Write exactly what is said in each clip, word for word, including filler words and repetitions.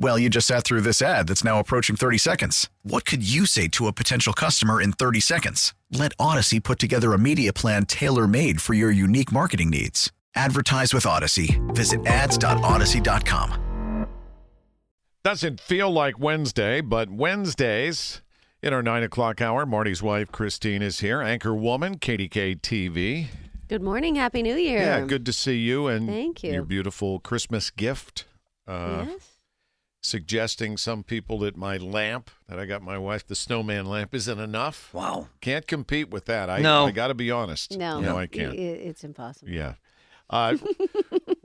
Well, you just sat through this ad that's now approaching thirty seconds. What could you say to a potential customer in thirty seconds? Let Audacy put together a media plan tailor-made for your unique marketing needs. Advertise with Audacy. Visit ads dot audacy dot com. Doesn't feel like Wednesday, but Wednesdays in our nine o'clock hour, Marty's wife, Christine, is here. Anchor woman, K D K A T V. Good morning. Happy New Year. Yeah, good to see you. And thank you. Your beautiful Christmas gift. Uh, yes. Suggesting some people that my lamp that I got my wife, the snowman lamp, isn't enough. Wow. Can't compete with that. I, no. I got to be honest. No. No, I can't. It's impossible. Yeah. Uh,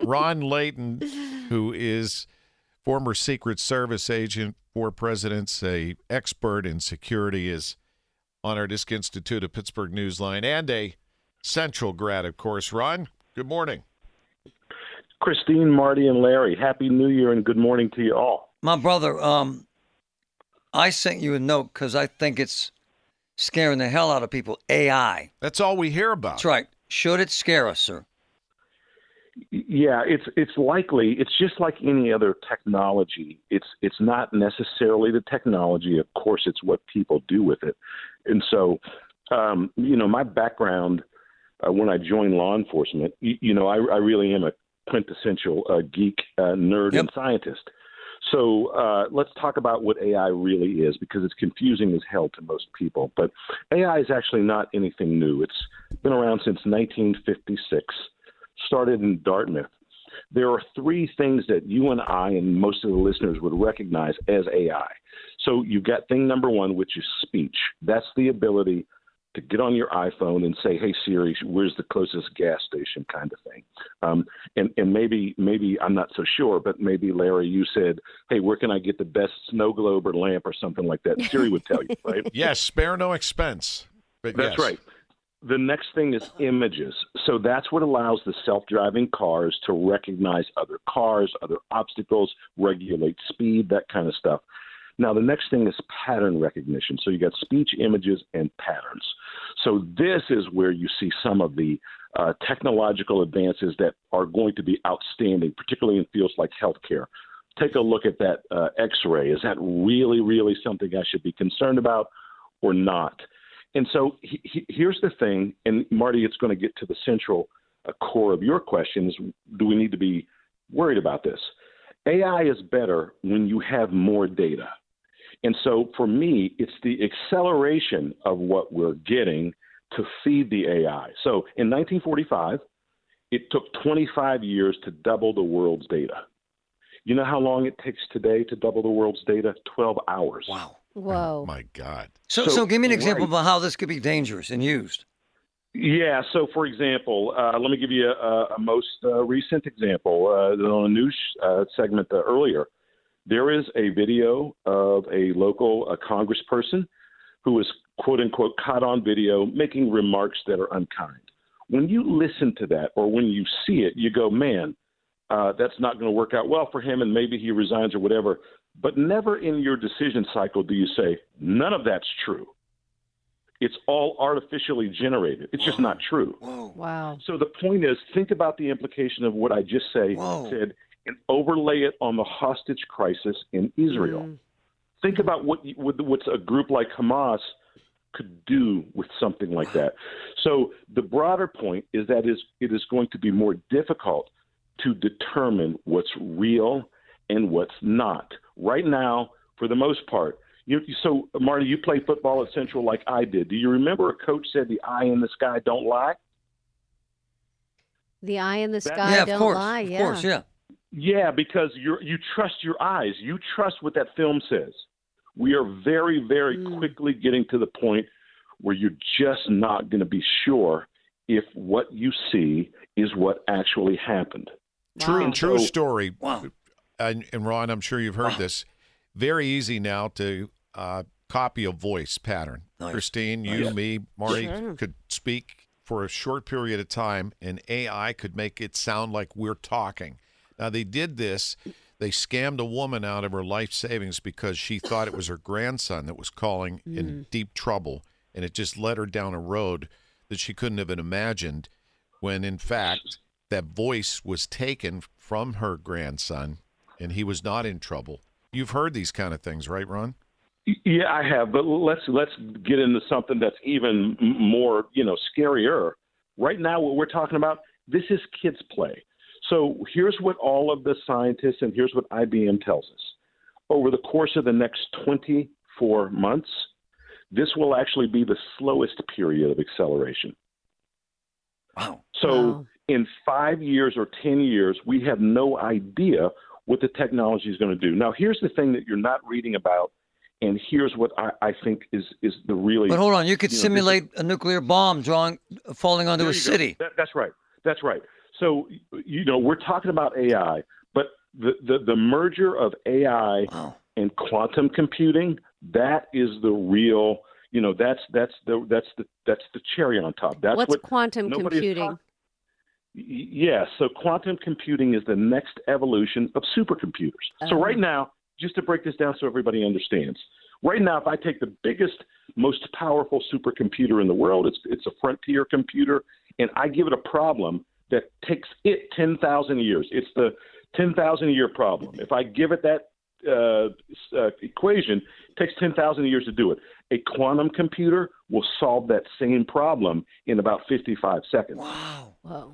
Ron Layton, who is former Secret Service agent for presidents, a expert in security, is on our Disc Institute of Pittsburgh Newsline and a Central grad, of course. Ron, good morning. Christine, Marty, and Larry, Happy New Year and good morning to you all. My brother, um, I sent you a note because I think it's scaring the hell out of people. A I. That's all we hear about. That's right. Should it scare us, sir? Yeah, it's it's likely. It's just like any other technology. It's it's not necessarily the technology. Of course, it's what people do with it. And so, um, you know, my background uh, when I joined law enforcement, you, you know, I, I really am a quintessential uh, geek, uh, nerd, yep. and scientist. So uh, let's talk about what A I really is, because it's confusing as hell to most people. But A I is actually not anything new. It's been around since nineteen fifty-six, started in Dartmouth. There are three things that you and I and most of the listeners would recognize as A I. So you've got thing number one, which is speech. That's the ability to get on your iPhone and say, "Hey Siri, where's the closest gas station?" kind of thing. Um, and and maybe maybe I'm not so sure, but maybe Larry, you said, "Hey, where can I get the best snow globe or lamp or something like that?" Siri would tell you, right? Yes, spare no expense. But that's yes. right. The next thing is images. So that's what allows the self-driving cars to recognize other cars, other obstacles, regulate speed, that kind of stuff. Now, the next thing is pattern recognition. So you got speech, images, and patterns. So this is where you see some of the uh, technological advances that are going to be outstanding, particularly in fields like healthcare. Take a look at that uh, X-ray. Is that really, really something I should be concerned about or not? And so he, he, here's the thing, and Marty, it's going to get to the central uh, core of your question is, do we need to be worried about this? A I is better when you have more data. And so for me, it's the acceleration of what we're getting to feed the A I. So in nineteen forty-five, it took twenty-five years to double the world's data. You know how long it takes today to double the world's data? twelve hours. Wow. Whoa. Oh my God. So, so, so give me an example right. of how this could be dangerous and used. Yeah. So, for example, uh, let me give you a, a most uh, recent example. Uh, on a news uh, segment uh, earlier, there is a video of a local a congressperson who was, quote unquote, caught on video making remarks that are unkind. When you listen to that or when you see it, you go, man, uh, that's not going to work out well for him and maybe he resigns or whatever. But never in your decision cycle do you say, none of that's true. It's all artificially generated. It's just not true. Whoa. Wow. So the point is, think about the implication of what I just say, said and overlay it on the hostage crisis in Israel. Mm. Think about what what's a group like Hamas could do with something like that. So the broader point is that is it is going to be more difficult to determine what's real and what's not. Right now, for the most part, You, so, Marty, you play football at Central like I did. Do you remember a coach said the eye in the sky don't lie? The eye in the sky yeah, don't course, lie. Yeah, of course, yeah. Yeah, because you you trust your eyes. You trust what that film says. We are very, very mm. quickly getting to the point where you're just not going to be sure if what you see is what actually happened. Wow. True, true so, story. Wow. And, and Ron, I'm sure you've heard wow. this. Very easy now to uh, copy a voice pattern. Nice. Christine, you, nice. me, Maury sure. could speak for a short period of time, and A I could make it sound like we're talking. Now, they did this. They scammed a woman out of her life savings because she thought it was her grandson that was calling mm. in deep trouble, and it just led her down a road that she couldn't have imagined when, in fact, that voice was taken from her grandson, and he was not in trouble. You've heard these kind of things, right, Ron? Yeah, I have, but let's let's get into something that's even more, you know, scarier. Right now, what we're talking about, this is kids' play. So here's what all of the scientists and here's what I B M tells us. Over the course of the next twenty-four months, this will actually be the slowest period of acceleration. Wow. So wow. in five years or ten years, we have no idea what the technology is going to do. Now, here's the thing that you're not reading about, and here's what I, I think is, is the really... But hold on, you could you simulate know, a nuclear bomb drawing, falling onto a city. That, that's right. That's right. So, you know, we're talking about A I, but the, the, the merger of A I wow. and quantum computing, that is the real, you know, that's that's the that's the that's the cherry on top. That's What's what quantum computing? Talk- yeah, so quantum computing is the next evolution of supercomputers. Uh-huh. So right now, just to break this down so everybody understands, right now if I take the biggest, most powerful supercomputer in the world, it's it's a Frontier computer, and I give it a problem that takes it ten thousand years. It's the ten thousand year problem. If I give it that uh, uh, equation, it takes ten thousand years to do it. A quantum computer will solve that same problem in about fifty-five seconds. Wow. Wow.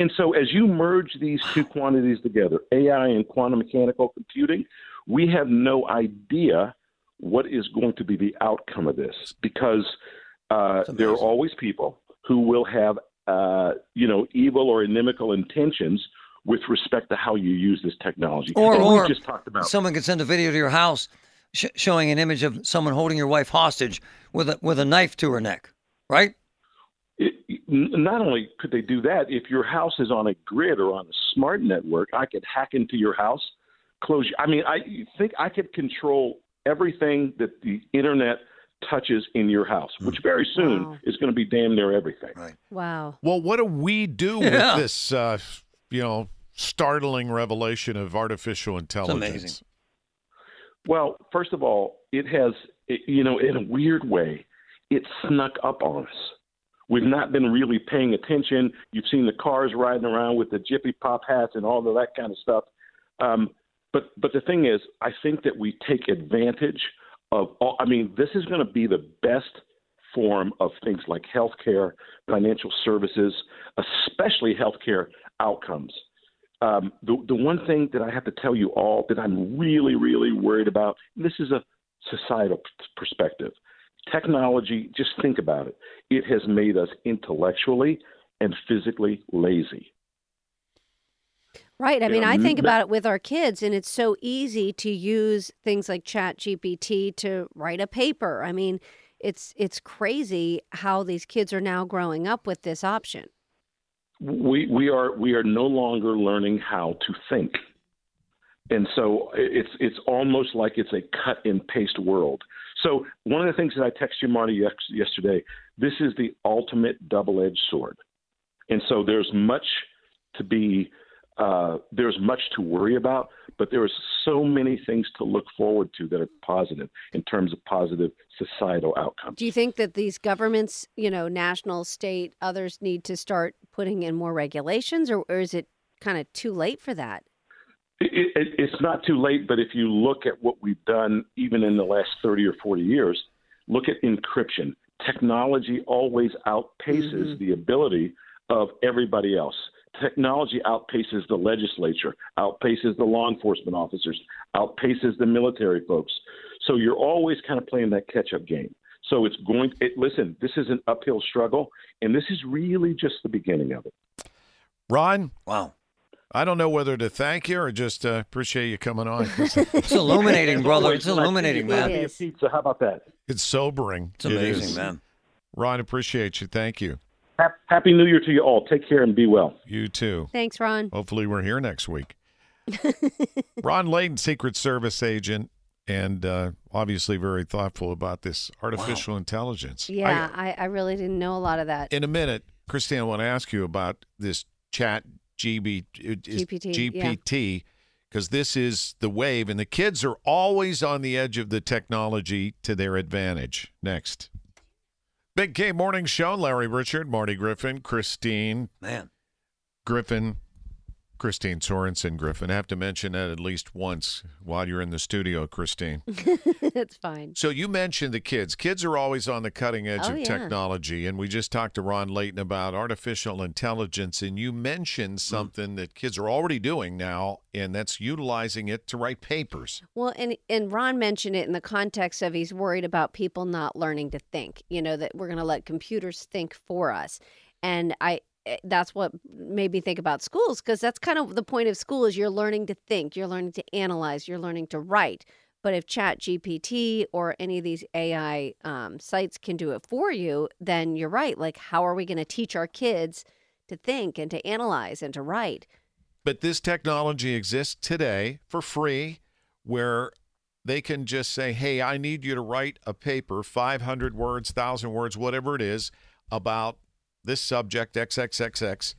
And so as you merge these two quantities together, A I and quantum mechanical computing, we have no idea what is going to be the outcome of this, because uh, there are always people who will have Uh, you know, evil or inimical intentions with respect to how you use this technology. Or, or just talked about. Someone could send a video to your house sh- showing an image of someone holding your wife hostage with a, with a knife to her neck, right? It, not only could they do that, if your house is on a grid or on a smart network, I could hack into your house, close your, I mean, I think I could control everything that the internet touches in your house, which very soon wow. is going to be damn near everything. Right. Wow. Well, what do we do yeah. with this, uh, you know, startling revelation of artificial intelligence? It's amazing. Well, first of all, it has, it, you know, in a weird way, it snuck up on us. We've not been really paying attention. You've seen the cars riding around with the Jiffy Pop hats and all of that kind of stuff. Um, but, but the thing is, I think that we take advantage Of all, I mean, this is going to be the best form of things like healthcare, financial services, especially healthcare outcomes. Um, the, the one thing that I have to tell you all that I'm really, really worried about, and this is a societal p- perspective. Technology, just think about it. It has made us intellectually and physically lazy. Right. I mean, I think about it with our kids, and it's so easy to use things like ChatGPT to write a paper. I mean, it's it's crazy how these kids are now growing up with this option. We we are we are no longer learning how to think. And so it's it's almost like it's a cut and paste world. So one of the things that I texted you, Marty, yesterday, this is the ultimate double-edged sword. And so there's much to be Uh, there's much to worry about, but there are so many things to look forward to that are positive in terms of positive societal outcomes. Do you think that these governments, you know, national, state, others need to start putting in more regulations, or, or is it kind of too late for that? It, it, it's not too late, but if you look at what we've done even in the last thirty or forty years, look at encryption. Technology always outpaces mm-hmm. the ability of everybody else. Technology outpaces the legislature, outpaces the law enforcement officers, outpaces the military folks. So you're always kind of playing that catch-up game. So it's going it, – listen, this is an uphill struggle, and this is really just the beginning of it. Ron? Wow. I don't know whether to thank you or just uh, appreciate you coming on. It's illuminating, brother. It's illuminating, man. It's pizza. How about that? It's sobering. It's amazing, it man. Ron, appreciate you. Thank you. Happy New Year to you all. Take care and be well. You too. Thanks, Ron. Hopefully we're here next week. Ron Layton, Secret Service agent, and uh, obviously very thoughtful about this artificial wow. intelligence. Yeah, I, I, I really didn't know a lot of that. In a minute, Christine, I want to ask you about this chat G B, G P T, G P T, because yeah. this is the wave, and the kids are always on the edge of the technology to their advantage. Next. Big K Morning Show, Larry Richard, Marty Griffin, Christine. Man. Griffin, Christine Sorensen Griffin. I have to mention that at least once while you're in the studio, Christine. That's fine. So you mentioned the kids. Kids are always on the cutting edge oh, of yeah. technology, and we just talked to Ron Layton about artificial intelligence, and you mentioned something mm. that kids are already doing now, and that's utilizing it to write papers. Well, and, and Ron mentioned it in the context of he's worried about people not learning to think, you know, that we're going to let computers think for us. And I... that's what made me think about schools, because that's kind of the point of school is you're learning to think, you're learning to analyze, you're learning to write. But if ChatGPT or any of these A I um, sites can do it for you, then you're right. Like, how are we going to teach our kids to think and to analyze and to write? But this technology exists today for free where they can just say, hey, I need you to write a paper, five hundred words, one thousand words, whatever it is, about this subject, XXXX,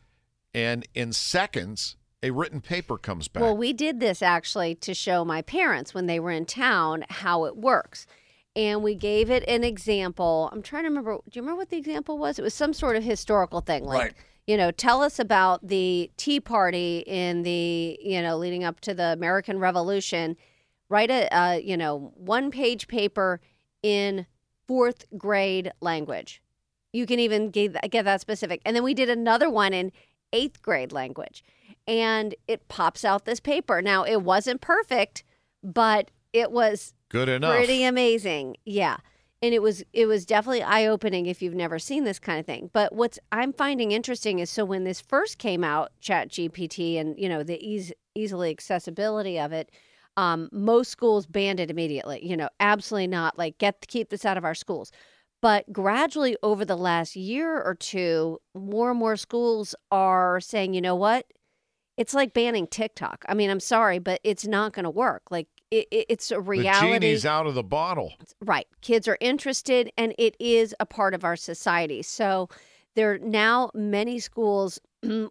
and in seconds, a written paper comes back. Well, we did this actually to show my parents when they were in town how it works. And we gave it an example. I'm trying to remember. Do you remember what the example was? It was some sort of historical thing. Like, right. you know, tell us about the Tea Party in the, you know, leading up to the American Revolution. Write a, uh, you know, one-page paper in fourth grade language. You can even get that specific. And then we did another one in eighth grade language. And it pops out this paper. Now, it wasn't perfect, but it was good enough. Pretty amazing. Yeah. And it was it was definitely eye-opening if you've never seen this kind of thing. But what I'm finding interesting is, so when this first came out, ChatGPT, and, you know, the ease, easily accessibility of it, um, most schools banned it immediately. You know, absolutely not. Like, get keep this out of our schools. But gradually over the last year or two, more and more schools are saying, you know what? It's like banning TikTok. I mean, I'm sorry, but it's not going to work. Like, it, it, it's a reality. The genie's out of the bottle. Right. Kids are interested, and it is a part of our society. So there are now many schools,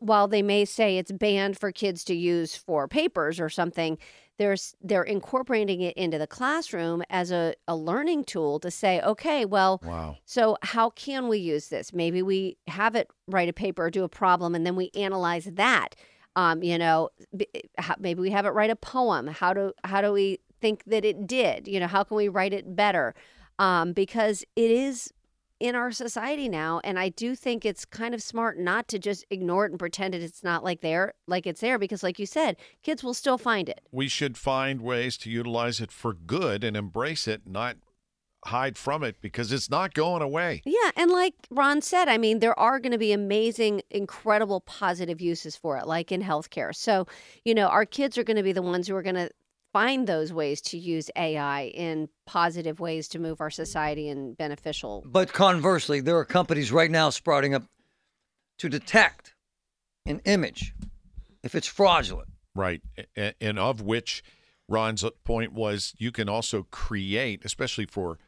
while they may say it's banned for kids to use for papers or something, they're, they're incorporating it into the classroom as a, a learning tool to say, okay, well, wow. so how can we use this? Maybe we have it write a paper or do a problem, and then we analyze that. Um, you know, maybe we have it write a poem. How do, how do we think that it did? You know, how can we write it better? Um, because it is in our society now, and I do think it's kind of smart not to just ignore it and pretend that it's not like there, like it's there, because like you said, kids will still find it. We should find ways to utilize it for good and embrace it, not hide from it, because it's not going away. Yeah, and like Ron said, I mean, there are going to be amazing, incredible, positive uses for it, like in healthcare. So, you know, our kids are going to be the ones who are going to find those ways to use A I in positive ways to move our society and beneficial. But conversely, there are companies right now sprouting up to detect an image if it's fraudulent. Right. And of which Ron's point was, you can also create, especially for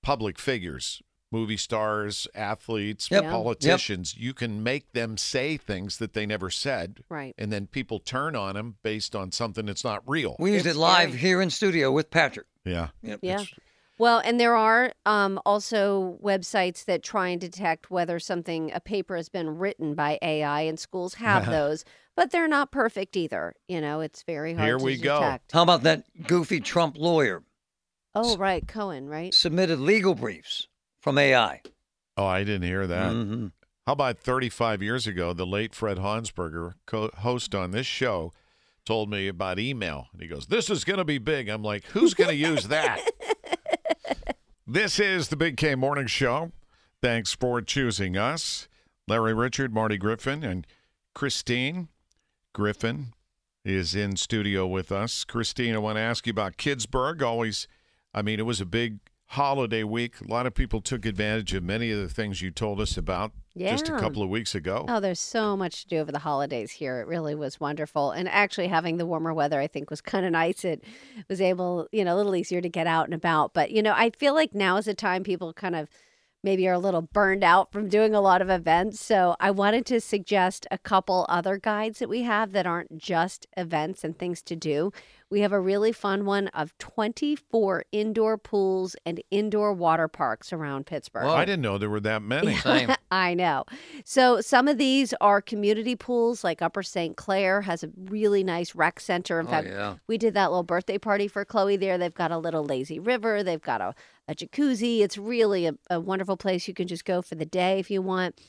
public figures, movie stars, athletes, yep. politicians, yep. you can make them say things that they never said. Right. And then people turn on them based on something that's not real. We used it's it live scary. Here in studio with Patrick. Yeah. Yep. Yeah. It's... Well, and there are um, also websites that try and detect whether something, a paper has been written by A I, and schools have those, but they're not perfect either. You know, it's very hard here to we detect. Go. How about that goofy Trump lawyer? Oh, right. Cohen, right? Submitted legal briefs. From A I. Oh, I didn't hear that. Mm-hmm. How about thirty-five years ago, the late Fred Hansberger, co- host on this show, told me about email. And he goes, this is going to be big. I'm like, who's going to use that? This is the Big K Morning Show. Thanks for choosing us. Larry Richard, Marty Griffin, and Christine Griffin is in studio with us. Christine, I want to ask you about Kidsburg. Always, I mean, it was a big holiday week. A lot of people took advantage of many of the things you told us about yeah. just a couple of weeks ago. Oh, there's so much to do over the holidays here. It really was wonderful. And actually having the warmer weather, I think, was kind of nice. It was able, you know, a little easier to get out and about. But, you know, I feel like now is the time people kind of maybe are a little burned out from doing a lot of events. So I wanted to suggest a couple other guides that we have that aren't just events and things to do. We have a really fun one of twenty-four indoor pools and indoor water parks around Pittsburgh. Well, I didn't know there were that many. I know. So some of these are community pools, like Upper Saint Clair has a really nice rec center. In oh, fact, yeah. we did that little birthday party for Chloe there. They've got a little lazy river. They've got a, a jacuzzi. It's really a, a wonderful place. You can just go for the day if you want.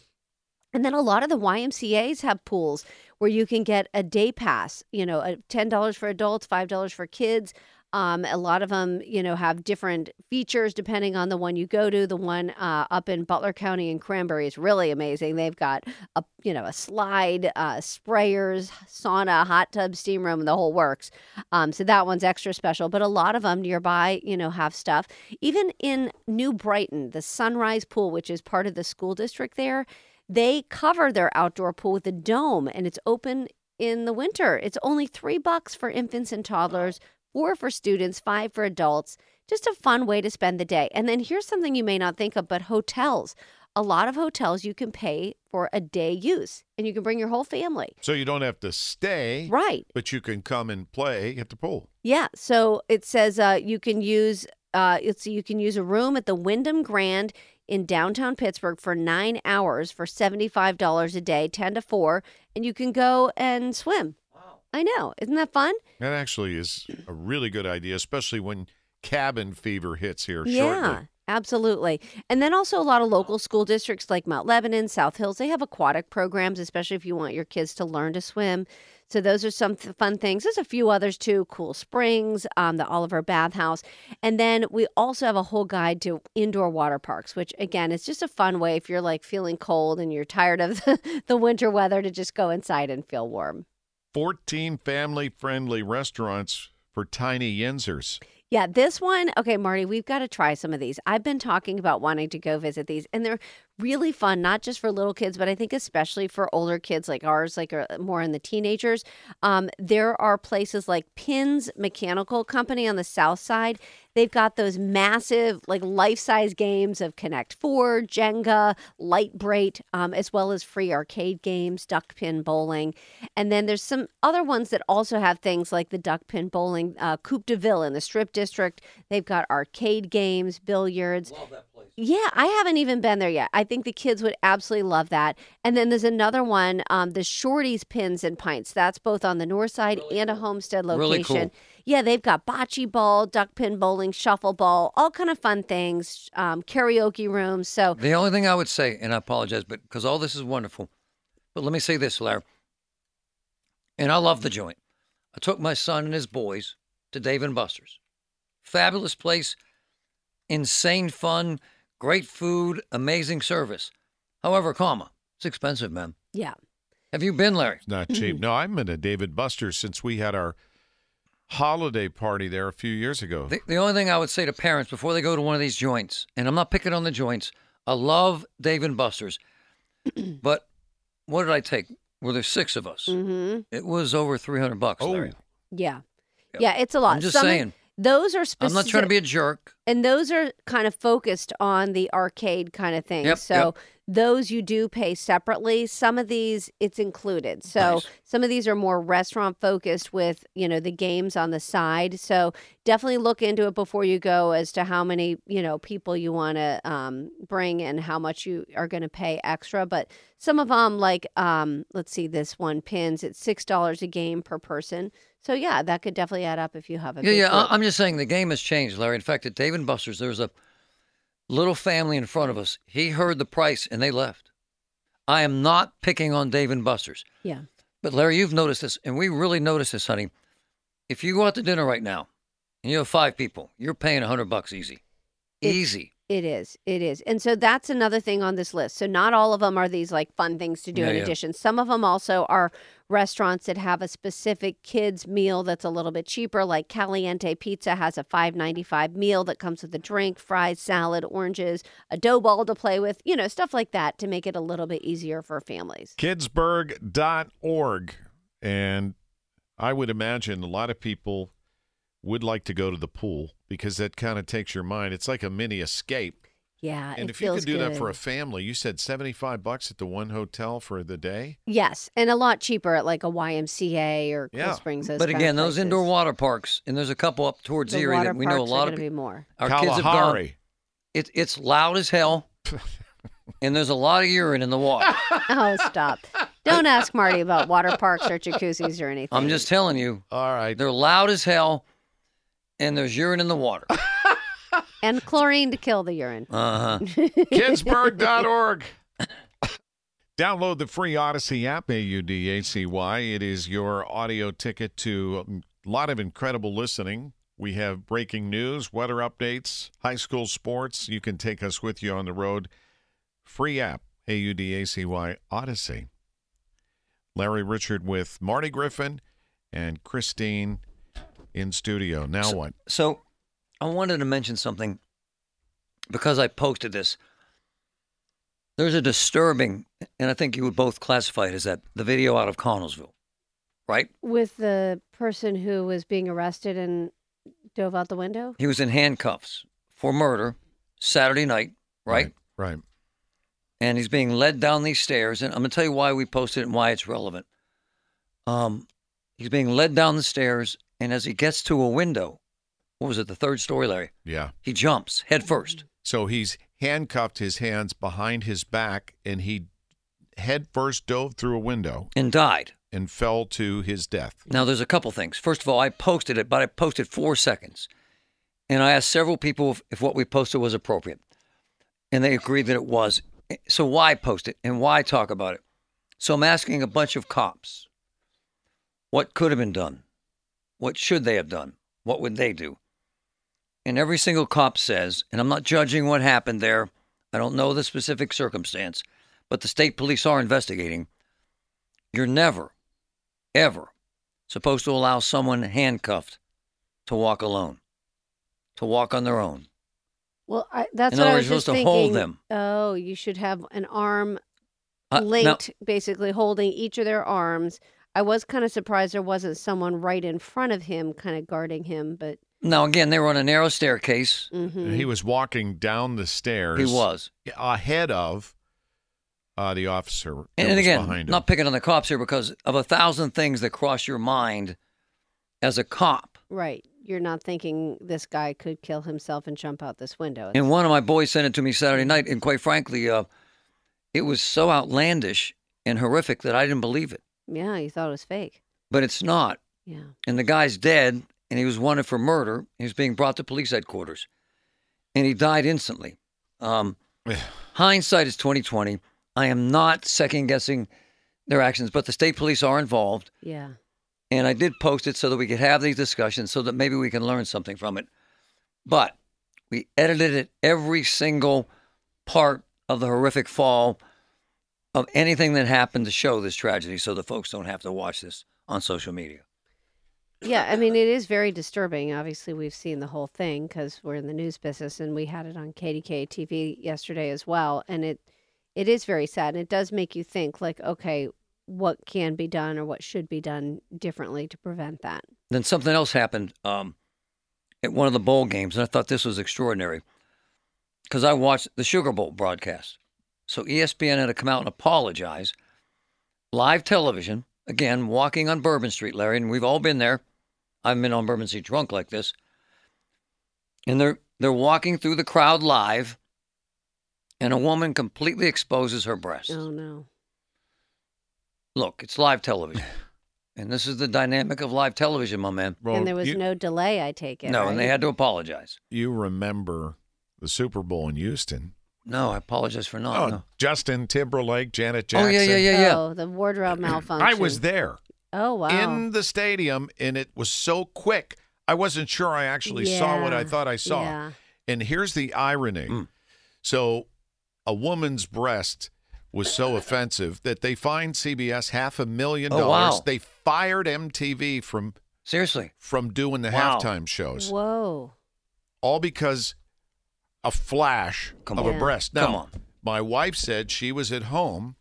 And then a lot of the Y M C As have pools where you can get a day pass, you know, ten dollars for adults, five dollars for kids. Um, a lot of them, you know, have different features depending on the one you go to. The one uh, up in Butler County in Cranberry is really amazing. They've got, a you know, a slide, uh, sprayers, sauna, hot tub, steam room, and the whole works. Um, so that one's extra special. But a lot of them nearby, you know, have stuff. Even in New Brighton, the Sunrise Pool, which is part of the school district there, they cover their outdoor pool with a dome, and it's open in the winter. It's only three bucks for infants and toddlers, four for students, five for adults. Just a fun way to spend the day. And then here's something you may not think of, but hotels. A lot of hotels you can pay for a day use, and you can bring your whole family. So you don't have to stay. Right. But you can come and play at the pool. Yeah. So it says uh, you can use uh, it's you can use a room at the Wyndham Grand in downtown Pittsburgh for nine hours for seventy-five dollars a day, ten to four, and you can go and swim. Wow. I know. Isn't that fun? That actually is a really good idea, especially when cabin fever hits here yeah, shortly. Yeah, absolutely. And then also a lot of local school districts like Mount Lebanon, South Hills, they have aquatic programs, especially if you want your kids to learn to swim. So those are some th- fun things. There's a few others, too. Cool Springs, um, the Oliver Bathhouse. And then we also have a whole guide to indoor water parks, which, again, is just a fun way if you're, like, feeling cold and you're tired of the, the winter weather to just go inside and feel warm. fourteen family-friendly restaurants for tiny Yinzers. Yeah, this one, okay, Marty, we've got to try some of these. I've been talking about wanting to go visit these, and they're really fun, not just for little kids, but I think especially for older kids like ours, like are more in the teenagers. Um, there are places like Pins Mechanical Company on the south side. They've got those massive, like life-size games of Connect Four, Jenga, Lightbrate, um, as well as free arcade games, duck pin bowling. And then there's some other ones that also have things like the duck pin bowling, uh, Coupe de Ville in the Strip District. They've got arcade games, billiards. Love that place. Yeah, I haven't even been there yet. I I think the kids would absolutely love that. And then there's another one, um, the Shorty's Pins and Pints. That's both on the north side really and cool. a Homestead location. Really cool. Yeah, they've got bocce ball, duck pin bowling, shuffle ball, all kind of fun things, um, karaoke rooms. So the only thing I would say, and I apologize, but because all this is wonderful, but let me say this, Larry. And I love the joint. I took my son and his boys to Dave and Buster's. Fabulous place, insane fun. Great food, amazing service. However, comma, it's expensive, man. Yeah. Have you been, Larry? It's not cheap. No, I've been to Dave and Buster's since we had our holiday party there a few years ago. The, the only thing I would say to parents before they go to one of these joints, and I'm not picking on the joints, I love Dave and Buster's, but what did I take? Well, there's six of us. Mm-hmm. It was over three hundred bucks, oh. Larry. Yeah. yeah. Yeah, it's a lot. I'm just Some saying. Those are specific. I'm not trying to be a jerk. And those are kind of focused on the arcade kind of thing. Yep, so yep. those you do pay separately. Some of these, it's included. So nice. Some of these are more restaurant focused with, you know, the games on the side. So definitely look into it before you go as to how many, you know, people you want to um, bring and how much you are going to pay extra. But some of them, like, um, let's see, this one, Pins, it's six dollars a game per person. So, yeah, that could definitely add up if you have a Yeah, yeah. Group. I'm just saying the game has changed, Larry. In fact, at Dave and Buster's, there was a little family in front of us. He heard the price, and they left. I am not picking on Dave and Buster's. Yeah. But, Larry, you've noticed this, and we really noticed this, honey. If you go out to dinner right now, and you have five people, you're paying one hundred bucks easy. It's, easy. It is. It is. And so that's another thing on this list. So not all of them are these like fun things to do yeah, in yeah. addition. Some of them also are restaurants that have a specific kids meal that's a little bit cheaper, like Caliente Pizza has a five ninety-five meal that comes with a drink, fries, salad, oranges, a dough ball to play with, you know, stuff like that to make it a little bit easier for families. kidsburg dot org. And I would imagine a lot of people would like to go to the pool because that kind of takes your mind. It's like a mini escape. Yeah, and if you could do that for a family, you said seventy-five bucks at the one hotel for the day? Yes, and a lot cheaper at like a Y M C A or Cool Springs. But again, those indoor water parks, and there's a couple up towards Erie that we know a lot of people. Kalahari. It's it's loud as hell, and there's a lot of urine in the water. Oh, stop. Don't ask Marty about water parks or jacuzzis or anything. I'm just telling you. All right. They're loud as hell, and there's urine in the water. And chlorine to kill the urine. Uh-huh. kidsburg dot org. Download the free Audacy app, A U D A C Y. It is your audio ticket to a lot of incredible listening. We have breaking news, weather updates, high school sports. You can take us with you on the road. Free app, A U D A C Y, Audacy. Larry Richard with Marty Griffin and Christine in studio. Now so, what? So I wanted to mention something because I posted this. There's a disturbing, and I think you would both classify it as that, the video out of Connellsville, right? With the person who was being arrested and dove out the window? He was in handcuffs for murder Saturday night, right? Right, right. And he's being led down these stairs. And I'm going to tell you why we posted it and why it's relevant. Um, he's being led down the stairs. And as he gets to a window, what was it, the third story, Larry? Yeah. He jumps head first. So he's handcuffed his hands behind his back. And he head first dove through a window. And died. And fell to his death. Now, there's a couple things. First of all, I posted it, but I posted four seconds. And I asked several people if, if what we posted was appropriate. And they agreed that it was. So why post it and why talk about it? So I'm asking a bunch of cops, what could have been done? What should they have done? What would they do? And every single cop says, and I'm not judging what happened there. I don't know the specific circumstance, but the state police are investigating. You're never, ever supposed to allow someone handcuffed to walk alone, to walk on their own. Well, I, that's what I was just thinking. In other words, you're supposed to hold them. Oh, you should have an arm linked, uh, now, basically holding each of their arms. I was kind of surprised there wasn't someone right in front of him kind of guarding him. But now, again, they were on a narrow staircase. Mm-hmm. He was walking down the stairs. He was. Ahead of uh, the officer that and, and was again, behind him. Not picking on the cops here because of a thousand things that cross your mind as a cop. Right. You're not thinking this guy could kill himself and jump out this window. And one of my boys sent it to me Saturday night, and quite frankly, uh, it was so outlandish and horrific that I didn't believe it. Yeah, you thought it was fake. But it's not. Yeah. And the guy's dead, and he was wanted for murder. He was being brought to police headquarters, and he died instantly. Um, hindsight is twenty twenty. I am not second-guessing their actions, but the state police are involved. Yeah. And I did post it so that we could have these discussions so that maybe we can learn something from it. But we edited it every single part of the horrific fall of anything that happened to show this tragedy so the folks don't have to watch this on social media. Yeah, I mean, it is very disturbing. Obviously, we've seen the whole thing because we're in the news business and we had it on K D K A T V yesterday as well. And it it is very sad. And it does make you think like, okay, what can be done or what should be done differently to prevent that. Then something else happened um, at one of the bowl games, and I thought this was extraordinary because I watched the Sugar Bowl broadcast. So E S P N had to come out and apologize. Live television, again, walking on Bourbon Street, Larry, and we've all been there. I've been on Bourbon Street drunk like this. And they're they're walking through the crowd live, and a woman completely exposes her breasts. Oh, no. Look, it's live television, and this is the dynamic of live television, my man. Well, and there was you, no delay, I take it. No, right? And they had to apologize. You remember the Super Bowl in Houston. No, I apologize for not. Oh, no. Justin Timberlake, Janet Jackson. Oh, yeah, yeah, yeah, yeah. Oh, the wardrobe malfunction. I was there. Oh, wow. In the stadium, and it was so quick, I wasn't sure I actually yeah. saw what I thought I saw. Yeah. And here's the irony. Mm. So a woman's breast was so offensive that they fined C B S half a million oh, dollars. Wow. They fired M T V from seriously from doing the wow. halftime shows. Whoa! All because a flash Come of on. a breast. Now, Come on. my wife said she was at home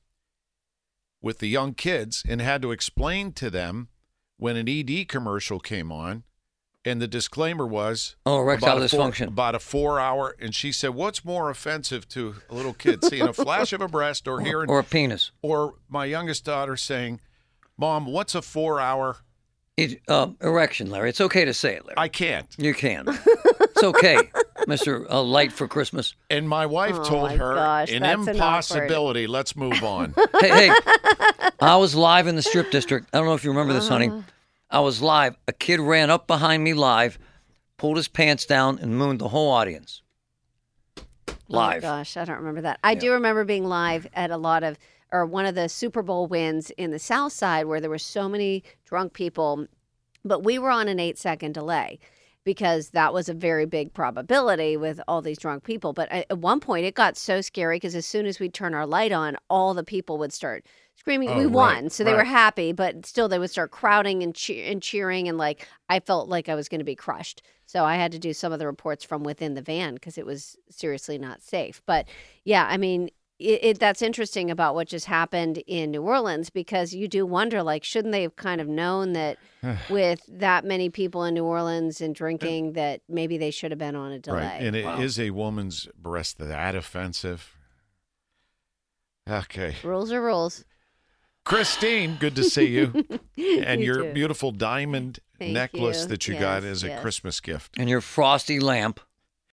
with the young kids and had to explain to them when an E D commercial came on, and the disclaimer was oh, erectile dysfunction, about a four hour, and she said, what's more offensive to a little kid, seeing a flash of a breast or hearing or a penis, or my youngest daughter saying, Mom, what's a four hour it, uh, erection, Larry? It's okay to say it, Larry. I can't. You can. It's okay, Mister Uh, Light for Christmas. And my wife oh told my her, gosh, an impossibility, an let's move on. Hey, hey, I was live in the Strip District. I don't know if you remember this, honey. I was live. A kid ran up behind me live, pulled his pants down, and mooned the whole audience. Live. Oh, my gosh, I don't remember that. I yeah. do remember being live at a lot of, or one of the Super Bowl wins in the South Side where there were so many drunk people, but we were on an eight second delay, because that was a very big probability with all these drunk people. But at one point, it got so scary because as soon as we'd turn our light on, all the people would start screaming, oh, we won. Right, so they right. were happy, but still they would start crowding and, che- and cheering, and like I felt like I was going to be crushed. So I had to do some of the reports from within the van because it was seriously not safe. But yeah, I mean, it, it, that's interesting about what just happened in New Orleans, because you do wonder, like, shouldn't they have kind of known that with that many people in New Orleans and drinking that maybe they should have been on a delay? Right. And wow. it is a woman's breast that offensive? Okay. Rules are rules. Christine, good to see you. And you your too. beautiful diamond Thank necklace you. that you yes, got as yes. a Christmas gift. And your frosty lamp.